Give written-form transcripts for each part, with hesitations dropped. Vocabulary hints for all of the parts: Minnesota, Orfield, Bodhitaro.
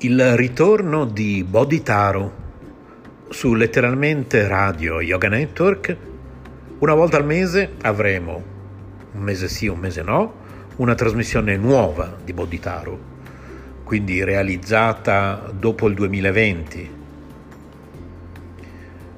Il ritorno di Bodhitaro su Letteralmente Radio Yoga Network. Una volta al mese avremo, un mese sì, un mese no, una trasmissione nuova di Bodhitaro, quindi realizzata dopo il 2020.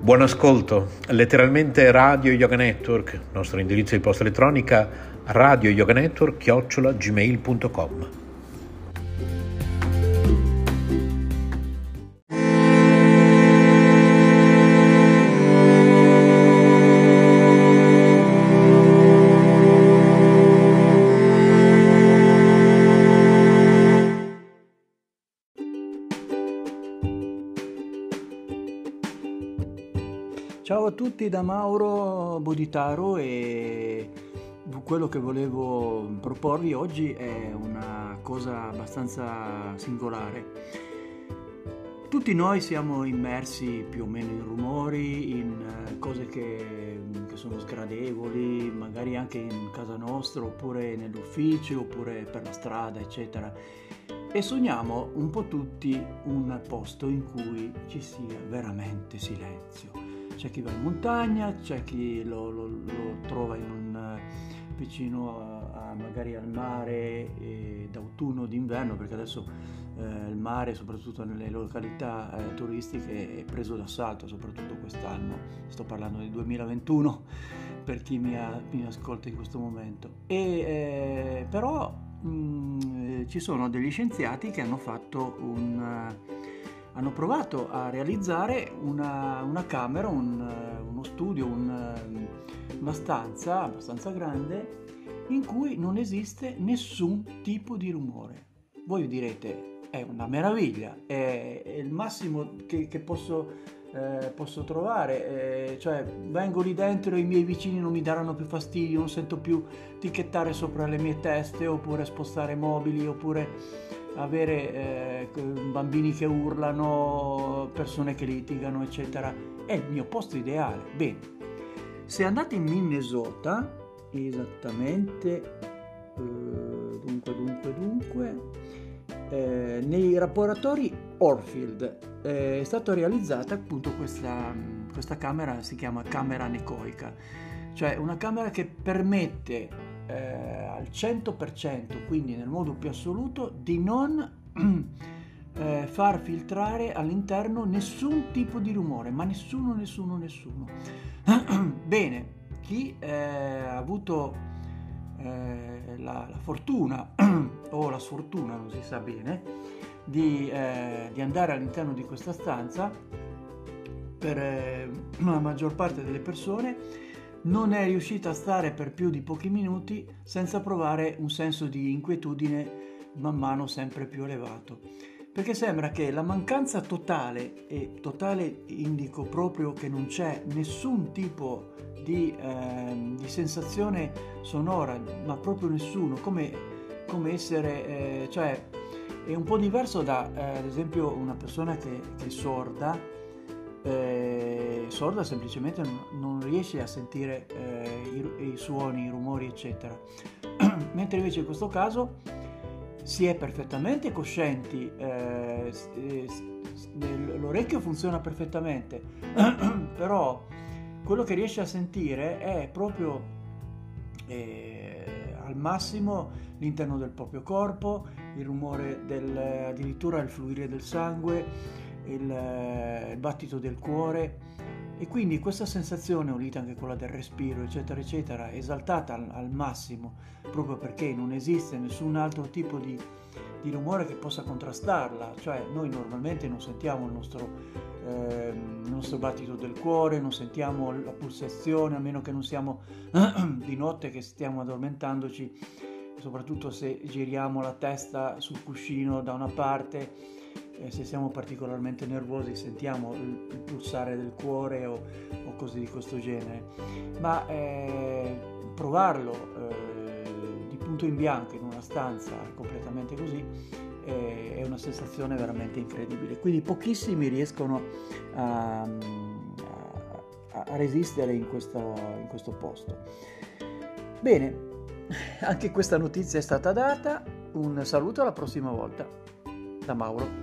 Buon ascolto. Letteralmente Radio Yoga Network, il nostro indirizzo di posta elettronica radioyoganetwork@gmail.com. Ciao a tutti da Mauro Bodhitaro e quello che volevo proporvi oggi è una cosa abbastanza singolare. Tutti noi siamo immersi più o meno in rumori, in cose che sono sgradevoli, magari anche in casa nostra, oppure nell'ufficio, oppure per la strada, eccetera. E sogniamo un po' tutti un posto in cui ci sia veramente silenzio. C'è chi va in montagna, c'è chi lo trova in un vicino magari al mare d'autunno, d'inverno, perché adesso il mare, soprattutto nelle località turistiche, è preso d'assalto, soprattutto quest'anno. Sto parlando del 2021 per chi mi ascolta in questo momento. Però ci sono degli scienziati che hanno fatto hanno provato a realizzare una camera, uno studio, una stanza abbastanza grande in cui non esiste nessun tipo di rumore. Voi direte, è una meraviglia, è il massimo che posso trovare, cioè vengo lì dentro, i miei vicini non mi daranno più fastidio, non sento più ticchettare sopra le mie teste, oppure spostare mobili, oppure avere bambini che urlano, persone che litigano, eccetera. È il mio posto ideale. Bene, se andate in Minnesota, esattamente nei laboratori Orfield è stata realizzata appunto questa camera, si chiama camera anecoica, cioè una camera che permette al 100%, quindi nel modo più assoluto, di non far filtrare all'interno nessun tipo di rumore, ma nessuno. Bene, chi ha avuto la fortuna o la sfortuna, non si sa bene, di andare all'interno di questa stanza, per la maggior parte delle persone non è riuscita a stare per più di pochi minuti senza provare un senso di inquietudine man mano sempre più elevato, perché sembra che la mancanza totale, e totale indico proprio che non c'è nessun tipo di sensazione sonora, ma proprio nessuno, come essere, cioè è un po' diverso da ad esempio una persona che è sorda. Sorda semplicemente non riesce a sentire i suoni, i rumori, eccetera. Mentre invece in questo caso si è perfettamente coscienti, l'orecchio funziona perfettamente, però quello che riesce a sentire è proprio al massimo l'interno del proprio corpo, il rumore addirittura il fluire del sangue, il battito del cuore, e quindi questa sensazione, unita anche quella del respiro, eccetera eccetera, esaltata al massimo, proprio perché non esiste nessun altro tipo di rumore che possa contrastarla. Cioè noi normalmente non sentiamo il nostro battito del cuore, non sentiamo la pulsazione, a meno che non siamo di notte, che stiamo addormentandoci, soprattutto se giriamo la testa sul cuscino da una parte, se siamo particolarmente nervosi sentiamo il pulsare del cuore o cose di questo genere. Ma provarlo di punto in bianco in una stanza completamente così è una sensazione veramente incredibile. Quindi pochissimi riescono a resistere in questo posto. Bene, anche questa notizia è stata data. Un saluto, alla prossima volta, da Mauro.